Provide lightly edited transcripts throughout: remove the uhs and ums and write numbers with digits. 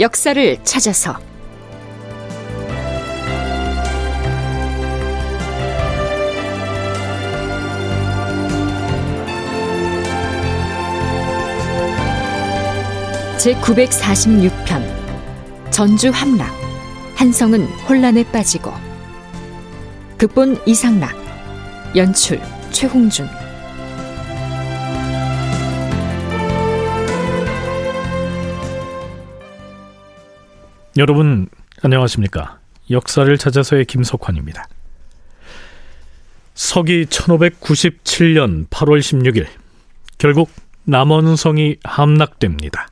역사를 찾아서 제946편 전주 함락, 한성은 혼란에 빠지고. 극본 이상락, 연출 최홍준. 여러분 안녕하십니까? 역사를 찾아서의 김석환입니다. 서기 1597년 8월 16일 결국 남원성이 함락됩니다.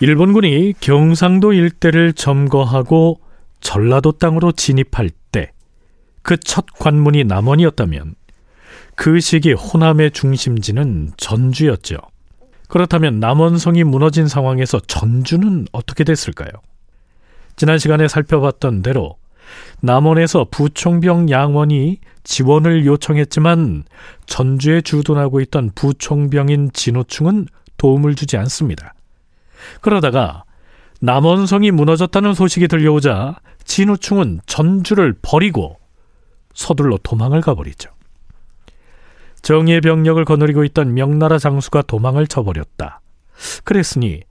일본군이 경상도 일대를 점거하고 전라도 땅으로 진입할 때 그 첫 관문이 남원이었다면 그 시기 호남의 중심지는 전주였죠. 그렇다면 남원성이 무너진 상황에서 전주는 어떻게 됐을까요? 지난 시간에 살펴봤던 대로 남원에서 부총병 양원이 지원을 요청했지만 전주에 주둔하고 있던 부총병인 진호충은 도움을 주지 않습니다. 그러다가 남원성이 무너졌다는 소식이 들려오자 진호충은 전주를 버리고 서둘러 도망을 가버리죠. 정의의 병력을 거느리고 있던 명나라 장수가 도망을 쳐버렸다. 그랬으니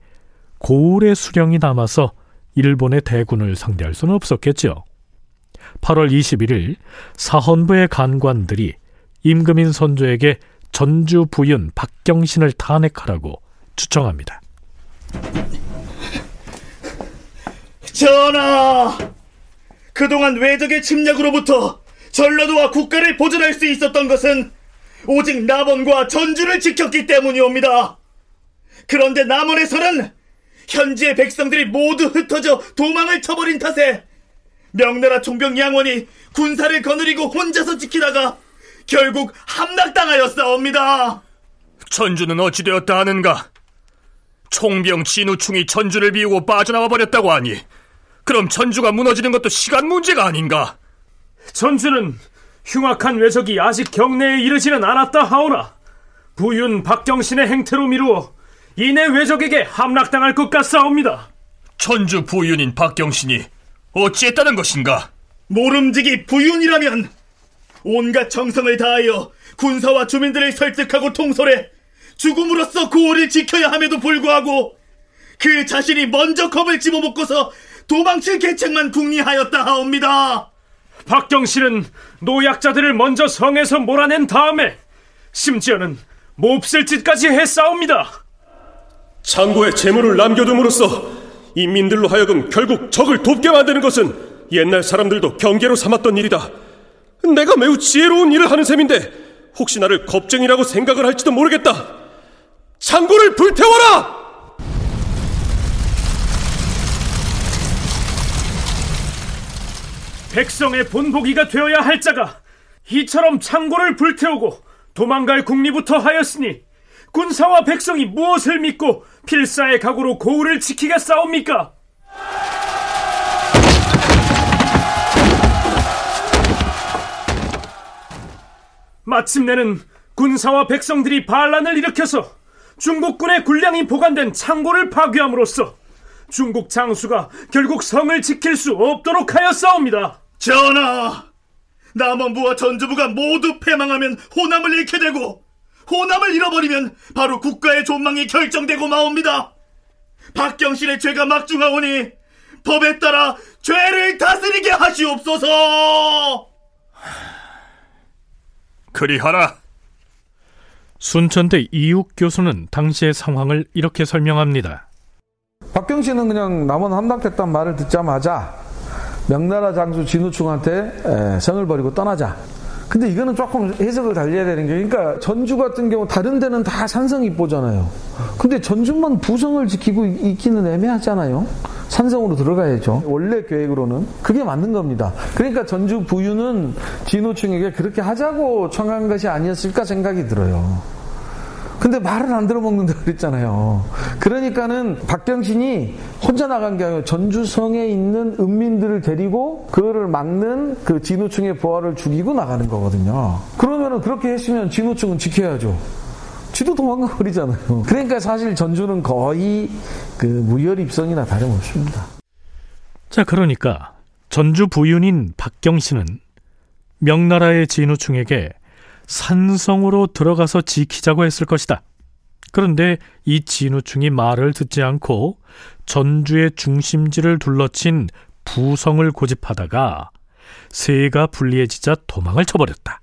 고을의 수령이 남아서 일본의 대군을 상대할 수는 없었겠죠. 8월 21일 사헌부의 간관들이 임금인 선조에게 전주 부윤 박경신을 탄핵하라고 추청합니다. 전하! 그동안 외적의 침략으로부터 전라도와 국가를 보존할 수 있었던 것은 오직 남원과 전주를 지켰기 때문이옵니다. 그런데 남원에서는 현지의 백성들이 모두 흩어져 도망을 쳐버린 탓에 명나라 총병 양원이 군사를 거느리고 혼자서 지키다가 결국 함락당하였사옵니다. 전주는 어찌되었다 하는가? 총병 진우충이 전주를 비우고 빠져나와 버렸다고 하니 그럼 전주가 무너지는 것도 시간 문제가 아닌가? 전주는 흉악한 외적이 아직 경내에 이르지는 않았다 하오나 부윤 박경신의 행태로 미루어 이내 외적에게 함락당할 것 같사옵니다. 전주 부윤인 박경신이 어찌했다는 것인가? 모름지기 부윤이라면 온갖 정성을 다하여 군사와 주민들을 설득하고 통솔해 죽음으로써 고을을 지켜야 함에도 불구하고 그 자신이 먼저 겁을 집어먹고서 도망칠 계책만 궁리하였다 하옵니다. 박경신은 노약자들을 먼저 성에서 몰아낸 다음에 심지어는 몹쓸 짓까지 했사옵니다. 창고에 재물을 남겨둠으로써 인민들로 하여금 결국 적을 돕게 만드는 것은 옛날 사람들도 경계로 삼았던 일이다. 내가 매우 지혜로운 일을 하는 셈인데 혹시 나를 겁쟁이라고 생각을 할지도 모르겠다. 창고를 불태워라! 백성의 본보기가 되어야 할 자가 이처럼 창고를 불태우고 도망갈 궁리부터 하였으니 군사와 백성이 무엇을 믿고 필사의 각오로 고을을 지키겠사옵니까? 마침내는 군사와 백성들이 반란을 일으켜서 중국군의 군량이 보관된 창고를 파괴함으로써 중국 장수가 결국 성을 지킬 수 없도록 하였사옵니다. 전하! 남원부와 전주부가 모두 패망하면 호남을 잃게 되고 호남을 잃어버리면 바로 국가의 존망이 결정되고 마옵니다. 박경신의 죄가 막중하오니 법에 따라 죄를 다스리게 하시옵소서. 그리하라. 순천대 이욱 교수는 당시의 상황을 이렇게 설명합니다. 박경신은 그냥 남원 함락됐단 말을 듣자마자 명나라 장수 진우충한테 성을 버리고 떠나자. 근데 이거는 조금 해석을 달려야 되는 게, 그러니까 전주 같은 경우 다른 데는 다 산성입보잖아요. 근데 전주만 부성을 지키고 있기는 애매하잖아요. 산성으로 들어가야죠. 원래 계획으로는 그게 맞는 겁니다. 그러니까 전주 부유는 진우충에게 그렇게 하자고 청한 것이 아니었을까 생각이 들어요. 근데 말을 안 들어먹는다 그랬잖아요. 그러니까는 박경신이 혼자 나간 게 아니고 전주성에 있는 은민들을 데리고 그거를 막는 그 진우충의 부하를 죽이고 나가는 거거든요. 그러면은 그렇게 했으면 진우충은 지켜야죠. 쥐도 도망가 버리잖아요. 그러니까 사실 전주는 거의 그 무혈입성이나 다름없습니다. 자, 그러니까 전주 부윤인 박경신은 명나라의 진우충에게 산성으로 들어가서 지키자고 했을 것이다. 그런데 이 진우충이 말을 듣지 않고 전주의 중심지를 둘러친 부성을 고집하다가 세가 불리해지자 도망을 쳐버렸다.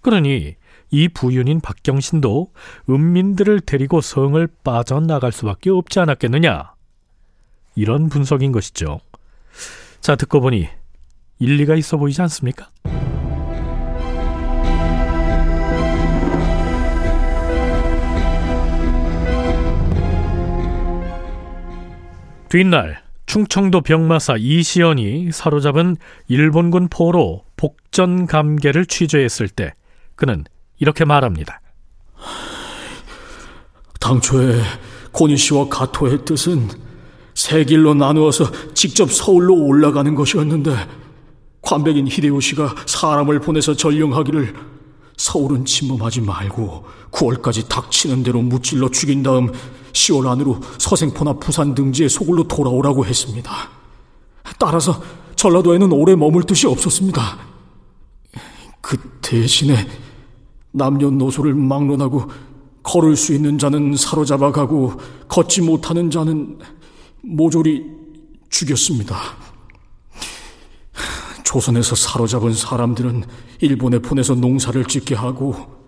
그러니 이 부윤인 박경신도 음민들을 데리고 성을 빠져나갈 수밖에 없지 않았겠느냐, 이런 분석인 것이죠. 자, 듣고 보니 일리가 있어 보이지 않습니까? 뒷날 충청도 병마사 이시연이 사로잡은 일본군 포로 복전감계를 취재했을 때 그는 이렇게 말합니다. 당초에 고니씨와 가토의 뜻은 세 길로 나누어서 직접 서울로 올라가는 것이었는데 관백인 히데요시가 사람을 보내서 전령하기를 서울은 침범하지 말고 9월까지 닥치는 대로 무찔러 죽인 다음 10월 안으로 서생포나 부산 등지의 소굴로 돌아오라고 했습니다. 따라서 전라도에는 오래 머물 뜻이 없었습니다. 그 대신에 남녀노소를 막론하고 걸을 수 있는 자는 사로잡아 가고 걷지 못하는 자는 모조리 죽였습니다. 조선에서 사로잡은 사람들은 일본에 보내서 농사를 짓게 하고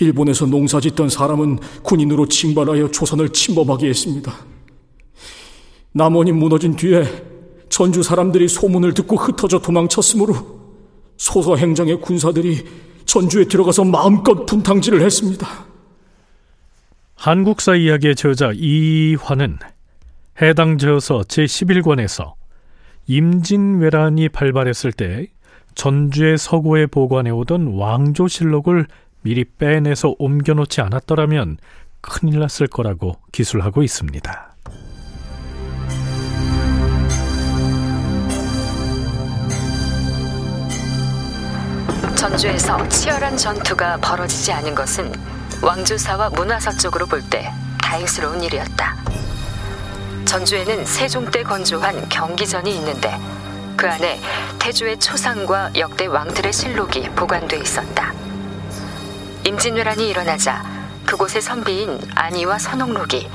일본에서 농사 짓던 사람은 군인으로 징발하여 조선을 침범하게 했습니다. 남원이 무너진 뒤에 전주 사람들이 소문을 듣고 흩어져 도망쳤으므로 소서 행장의 군사들이 전주에 들어가서 마음껏 분탕질을 했습니다. 한국사 이야기의 저자 이화는 해당 저서 제11권에서 임진왜란이 발발했을 때 전주의 서고에 보관해오던 왕조실록을 미리 빼내서 옮겨놓지 않았더라면 큰일 났을 거라고 기술하고 있습니다. 전주에서 치열한 전투가 벌어지지 않은 것은 왕조사와 문화사 쪽으로 볼 때 다행스러운 일이었다. 전주에는 세종 때 건조한 경기전이 있는데 그 안에 태조의 초상과 역대 왕들의 실록이 보관돼 있었다. 임진왜란이 일어나자 그곳의 선비인 안희와 선홍록이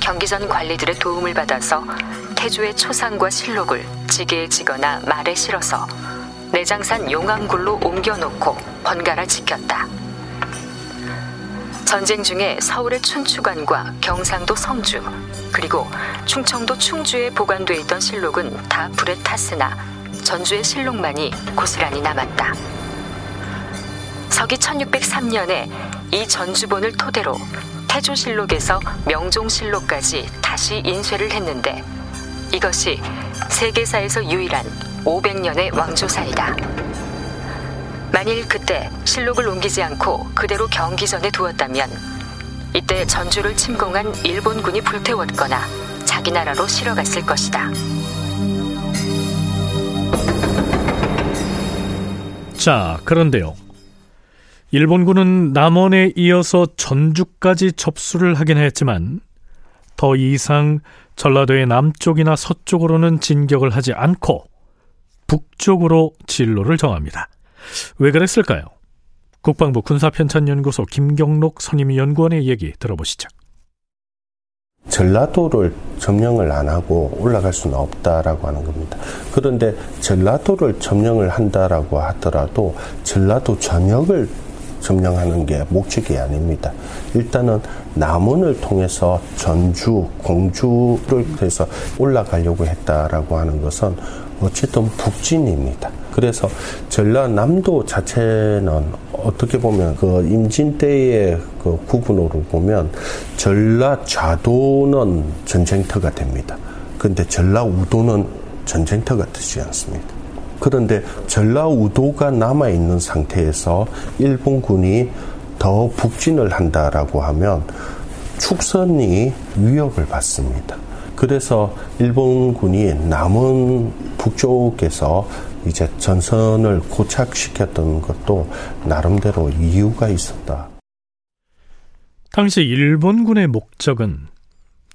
경기전 관리들의 도움을 받아서 태조의 초상과 실록을 지게에 지거나 말에 실어서 내장산 용암굴로 옮겨놓고 번갈아 지켰다. 전쟁 중에 서울의 춘추관과 경상도 성주 그리고 충청도 충주에 보관돼 있던 실록은 다 불에 탔으나 전주의 실록만이 고스란히 남았다. 서기 1603년에 이 전주본을 토대로 태조실록에서 명종실록까지 다시 인쇄를 했는데 이것이 세계사에서 유일한 500년의 왕조사이다. 만일 그때 실록을 옮기지 않고 그대로 경기전에 두었다면 이때 전주를 침공한 일본군이 불태웠거나 자기 나라로 실어갔을 것이다. 자, 그런데요, 일본군은 남원에 이어서 전주까지 접수를 하긴 했지만 더 이상 전라도의 남쪽이나 서쪽으로는 진격을 하지 않고 북쪽으로 진로를 정합니다. 왜 그랬을까요? 국방부 군사편찬연구소 김경록 선임연구원의 얘기 들어보시죠. 전라도를 점령을 안 하고 올라갈 수는 없다라고 하는 겁니다. 그런데 전라도를 점령을 한다라고 하더라도 전라도 전역을 점령하는 게 목적이 아닙니다. 일단은 남원을 통해서 전주, 공주를 해서 올라가려고 했다라고 하는 것은 어쨌든 북진입니다. 그래서 전라남도 자체는 어떻게 보면 그 임진 때의 그 구분으로 보면 전라좌도는 전쟁터가 됩니다. 그런데 전라우도는 전쟁터가 되지 않습니다. 그런데 전라우도가 남아있는 상태에서 일본군이 더 북진을 한다라고 하면 축선이 위협을 받습니다. 그래서 일본군이 남은 북쪽에서 이제 전선을 고착시켰던 것도 나름대로 이유가 있었다. 당시 일본군의 목적은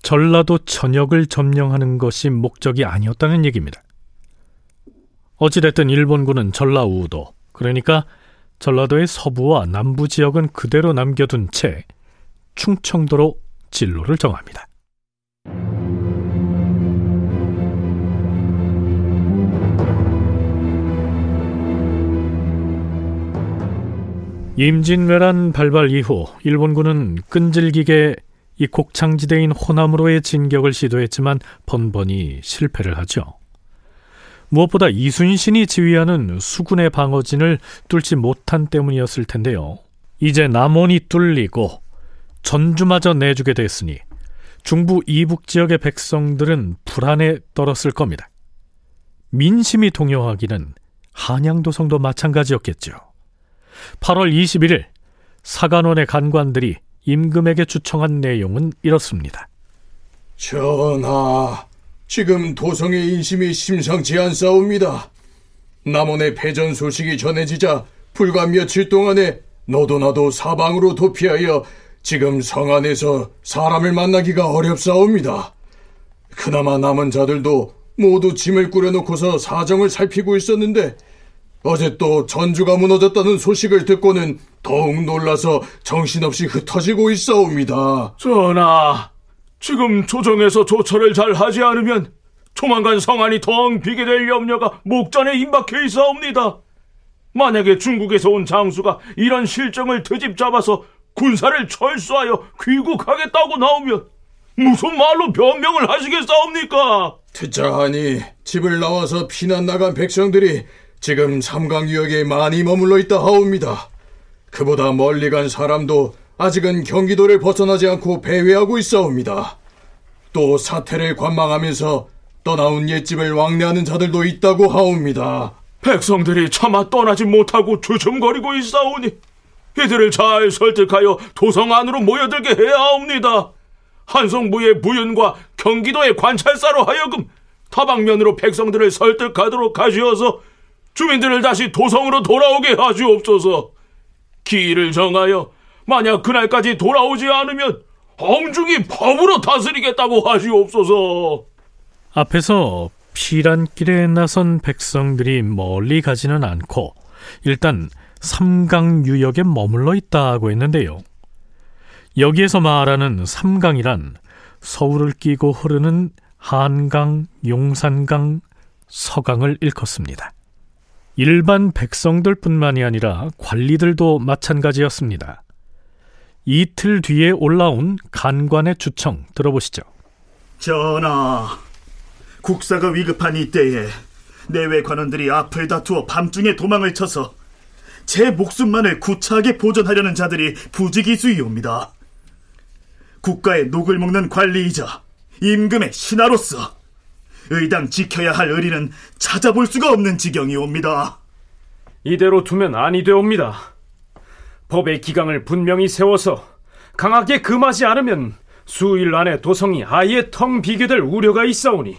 전라도 전역을 점령하는 것이 목적이 아니었다는 얘기입니다. 어찌됐든 일본군은 전라우도, 그러니까 전라도의 서부와 남부 지역은 그대로 남겨둔 채 충청도로 진로를 정합니다. 임진왜란 발발 이후 일본군은 끈질기게 이 곡창지대인 호남으로의 진격을 시도했지만 번번이 실패를 하죠. 무엇보다 이순신이 지휘하는 수군의 방어진을 뚫지 못한 때문이었을 텐데요. 이제 남원이 뚫리고 전주마저 내주게 됐으니 중부 이북 지역의 백성들은 불안에 떨었을 겁니다. 민심이 동요하기는 한양도성도 마찬가지였겠죠. 8월 21일 사간원의 간관들이 임금에게 추청한 내용은 이렇습니다. 전하, 지금 도성의 인심이 심상치 않사옵니다. 남원의 패전 소식이 전해지자 불과 며칠 동안에 너도 나도 사방으로 도피하여 지금 성 안에서 사람을 만나기가 어렵사옵니다. 그나마 남은 자들도 모두 짐을 꾸려놓고서 사정을 살피고 있었는데 어제 또 전주가 무너졌다는 소식을 듣고는 더욱 놀라서 정신없이 흩어지고 있사옵니다. 전하, 지금 조정에서 조처를 잘 하지 않으면 조만간 성안이 텅비게 될 염려가 목전에 임박해 있사옵니다. 만약에 중국에서 온 장수가 이런 실정을 트집잡아서 군사를 철수하여 귀국하겠다고 나오면 무슨 말로 변명을 하시겠사옵니까? 듣자하니 집을 나와서 피난 나간 백성들이 지금 삼강유역에 많이 머물러 있다 하옵니다. 그보다 멀리 간 사람도 아직은 경기도를 벗어나지 않고 배회하고 있사옵니다. 또 사태를 관망하면서 떠나온 옛집을 왕래하는 자들도 있다고 하옵니다. 백성들이 차마 떠나지 못하고 주춤거리고 있사오니 이들을 잘 설득하여 도성 안으로 모여들게 해야 합니다. 한성부의 부윤과 경기도의 관찰사로 하여금 다방면으로 백성들을 설득하도록 하시어서 주민들을 다시 도성으로 돌아오게 하시옵소서. 기일을 정하여 만약 그날까지 돌아오지 않으면 엄중히 법으로 다스리겠다고 하시옵소서. 앞에서 피란길에 나선 백성들이 멀리 가지는 않고 일단 삼강 유역에 머물러 있다고 했는데요. 여기에서 말하는 삼강이란 서울을 끼고 흐르는 한강, 용산강, 서강을 일컫습니다. 일반 백성들뿐만이 아니라 관리들도 마찬가지였습니다. 이틀 뒤에 올라온 간관의 추청 들어보시죠. 전하, 국사가 위급한 이때에 내외 관원들이 앞을 다투어 밤중에 도망을 쳐서 제 목숨만을 구차하게 보전하려는 자들이 부지기수이옵니다. 국가의 녹을 먹는 관리이자 임금의 신하로서 의당 지켜야 할 의리는 찾아볼 수가 없는 지경이옵니다. 이대로 두면 아니 되옵니다. 법의 기강을 분명히 세워서 강하게 금하지 않으면 수일 안에 도성이 아예 텅 비게 될 우려가 있사오니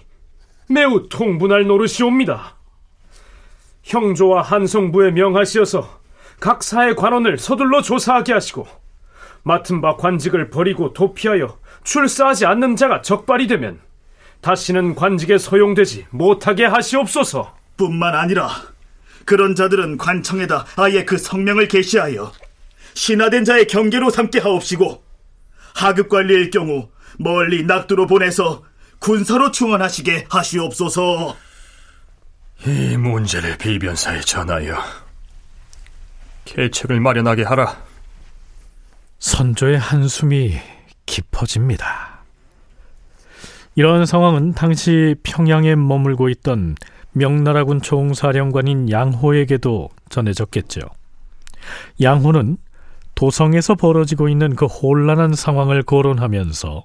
매우 통분할 노릇이옵니다. 형조와 한성부에 명하시어서 각 사의 관원을 서둘러 조사하게 하시고 맡은 바 관직을 버리고 도피하여 출사하지 않는 자가 적발이 되면 다시는 관직에 소용되지 못하게 하시옵소서. 뿐만 아니라 그런 자들은 관청에다 아예 그 성명을 게시하여 신하된 자의 경계로 삼게 하옵시고 하급 관리일 경우 멀리 낙두로 보내서 군사로 충원하시게 하시옵소서. 이 문제를 비변사에 전하여 계책을 마련하게 하라. 선조의 한숨이 깊어집니다. 이런 상황은 당시 평양에 머물고 있던 명나라군 총사령관인 양호에게도 전해졌겠죠. 양호는 도성에서 벌어지고 있는 그 혼란한 상황을 거론하면서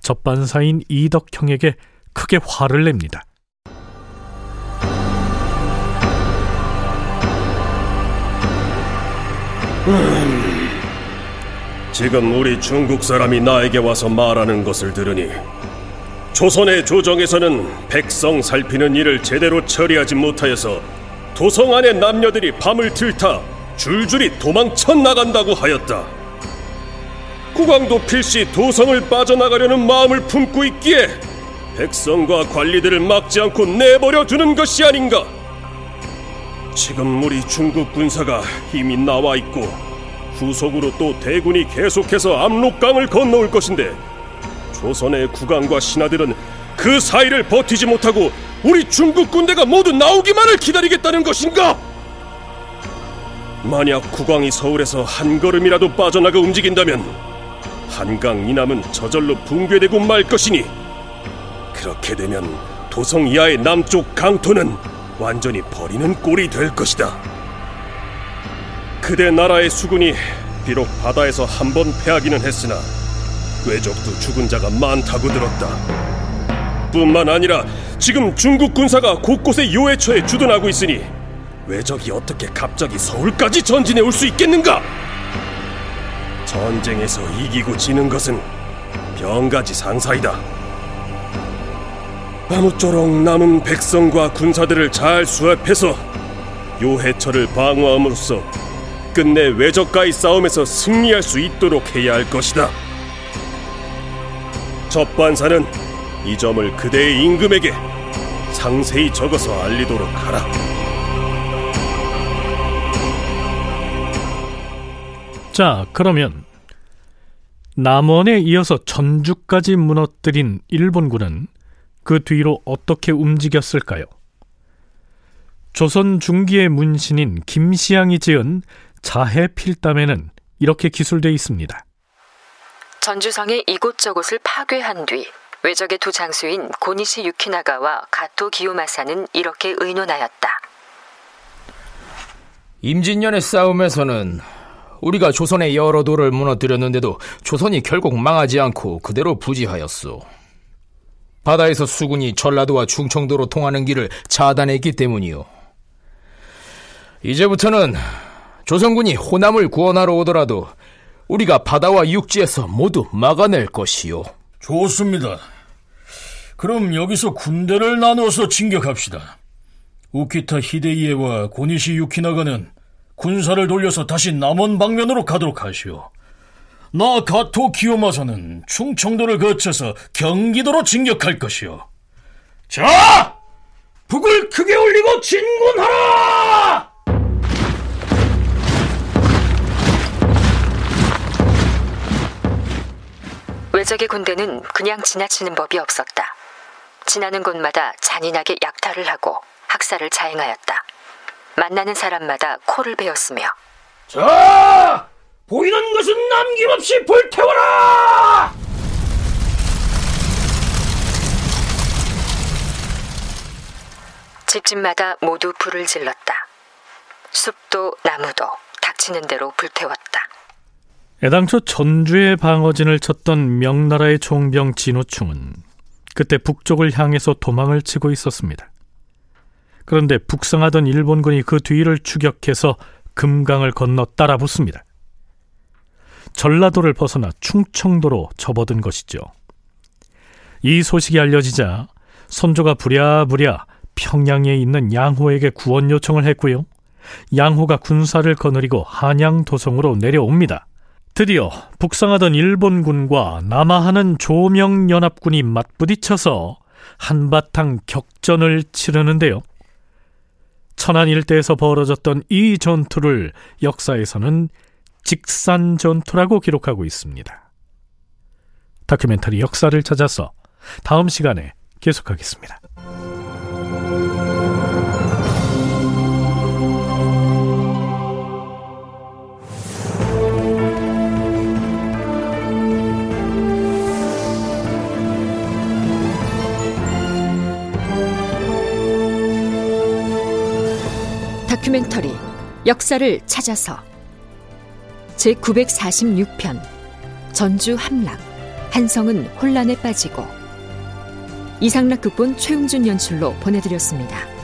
접반사인 이덕형에게 크게 화를 냅니다. 지금 우리 중국 사람이 나에게 와서 말하는 것을 들으니 조선의 조정에서는 백성 살피는 일을 제대로 처리하지 못하여서 도성 안의 남녀들이 밤을 들타 줄줄이 도망쳐 나간다고 하였다. 국왕도 필시 도성을 빠져나가려는 마음을 품고 있기에 백성과 관리들을 막지 않고 내버려 두는 것이 아닌가. 지금 우리 중국 군사가 이미 나와 있고 후속으로 또 대군이 계속해서 압록강을 건너올 것인데, 조선의 국왕과 신하들은 그 사이를 버티지 못하고 우리 중국 군대가 모두 나오기만을 기다리겠다는 것인가? 만약 국왕이 서울에서 한 걸음이라도 빠져나가 움직인다면 한강 이남은 저절로 붕괴되고 말 것이니, 그렇게 되면 도성 이하의 남쪽 강토는 완전히 버리는 꼴이 될 것이다. 그대 나라의 수군이 비록 바다에서 한 번 패하기는 했으나 왜적도 죽은 자가 많다고 들었다. 뿐만 아니라 지금 중국 군사가 곳곳에 요해처에 주둔하고 있으니 왜적이 어떻게 갑자기 서울까지 전진해 올 수 있겠는가? 전쟁에서 이기고 지는 것은 병가지 상사이다. 아무쪼록 남은 백성과 군사들을 잘 수합해서 요해처를 방어함으로써 끝내 왜적과의 싸움에서 승리할 수 있도록 해야 할 것이다. 접반사는 이 점을 그대의 임금에게 상세히 적어서 알리도록 하라. 자, 그러면 남원에 이어서 전주까지 무너뜨린 일본군은 그 뒤로 어떻게 움직였을까요? 조선 중기의 문신인 김시양이 지은 자해필담에는 이렇게 기술되어 있습니다. 전주성의 이곳저곳을 파괴한 뒤 왜적의 두 장수인 고니시 유키나가와 가토 기요마사는 이렇게 의논하였다. 임진년의 싸움에서는 우리가 조선의 여러 도를 무너뜨렸는데도 조선이 결국 망하지 않고 그대로 부지하였소. 바다에서 수군이 전라도와 충청도로 통하는 길을 차단했기 때문이요. 이제부터는 조선군이 호남을 구원하러 오더라도 우리가 바다와 육지에서 모두 막아낼 것이요. 좋습니다. 그럼 여기서 군대를 나누어서 진격합시다. 우키타 히데이에와 고니시 유키나가는 군사를 돌려서 다시 남원 방면으로 가도록 하시오. 나 가토 기요마사는 충청도를 거쳐서 경기도로 진격할 것이오. 자! 북을 크게 올리고 진군하라! 왜적의 군대는 그냥 지나치는 법이 없었다. 지나는 곳마다 잔인하게 약탈을 하고 학살을 자행하였다. 만나는 사람마다 코를 베었으며, 자! 보이는 것은 남김없이 불태워라! 집집마다 모두 불을 질렀다. 숲도 나무도 닥치는 대로 불태웠다. 애당초 전주의 방어진을 쳤던 명나라의 총병 진우충은 그때 북쪽을 향해서 도망을 치고 있었습니다. 그런데 북상하던 일본군이 그 뒤를 추격해서 금강을 건너 따라붙습니다. 전라도를 벗어나 충청도로 접어든 것이죠. 이 소식이 알려지자 선조가 부랴부랴 평양에 있는 양호에게 구원 요청을 했고요, 양호가 군사를 거느리고 한양 도성으로 내려옵니다. 드디어 북상하던 일본군과 남하하는 조명연합군이 맞부딪혀서 한바탕 격전을 치르는데요, 천안 일대에서 벌어졌던 이 전투를 역사에서는 직산전투라고 기록하고 있습니다. 다큐멘터리 역사를 찾아서 다음 시간에 계속하겠습니다. 다큐멘터리 역사를 찾아서 제946편 전주 함락, 한성은 혼란에 빠지고, 이상락 극본, 최웅준 연출로 보내드렸습니다.